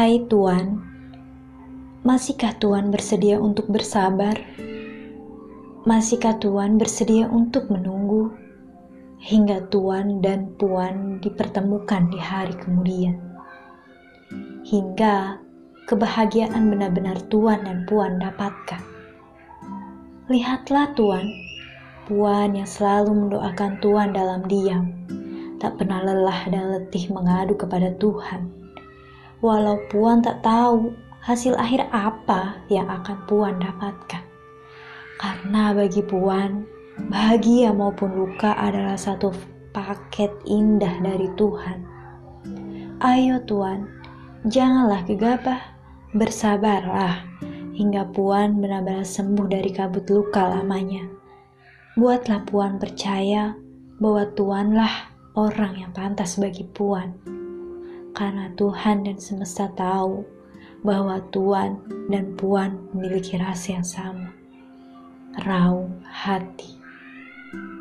Hai Tuan, masihkah Tuan bersedia untuk bersabar? Masihkah Tuan bersedia untuk menunggu hingga Tuan dan Puan dipertemukan di hari kemudian? Hingga kebahagiaan benar-benar Tuan dan Puan dapatkan. Lihatlah Tuan, Puan yang selalu mendoakan Tuan dalam diam, tak pernah lelah dan letih mengadu kepada Tuhan. Walau Puan tak tahu hasil akhir apa yang akan Puan dapatkan. Karena bagi Puan, bahagia maupun luka adalah satu paket indah dari Tuhan. Ayo Tuan, janganlah gegabah, bersabarlah hingga Puan benar-benar sembuh dari kabut luka lamanya. Buatlah Puan percaya bahwa Tuanlah orang yang pantas bagi Puan. Karena Tuhan dan semesta tahu bahwa Tuan dan Puan memiliki rasa yang sama. Raung Hati.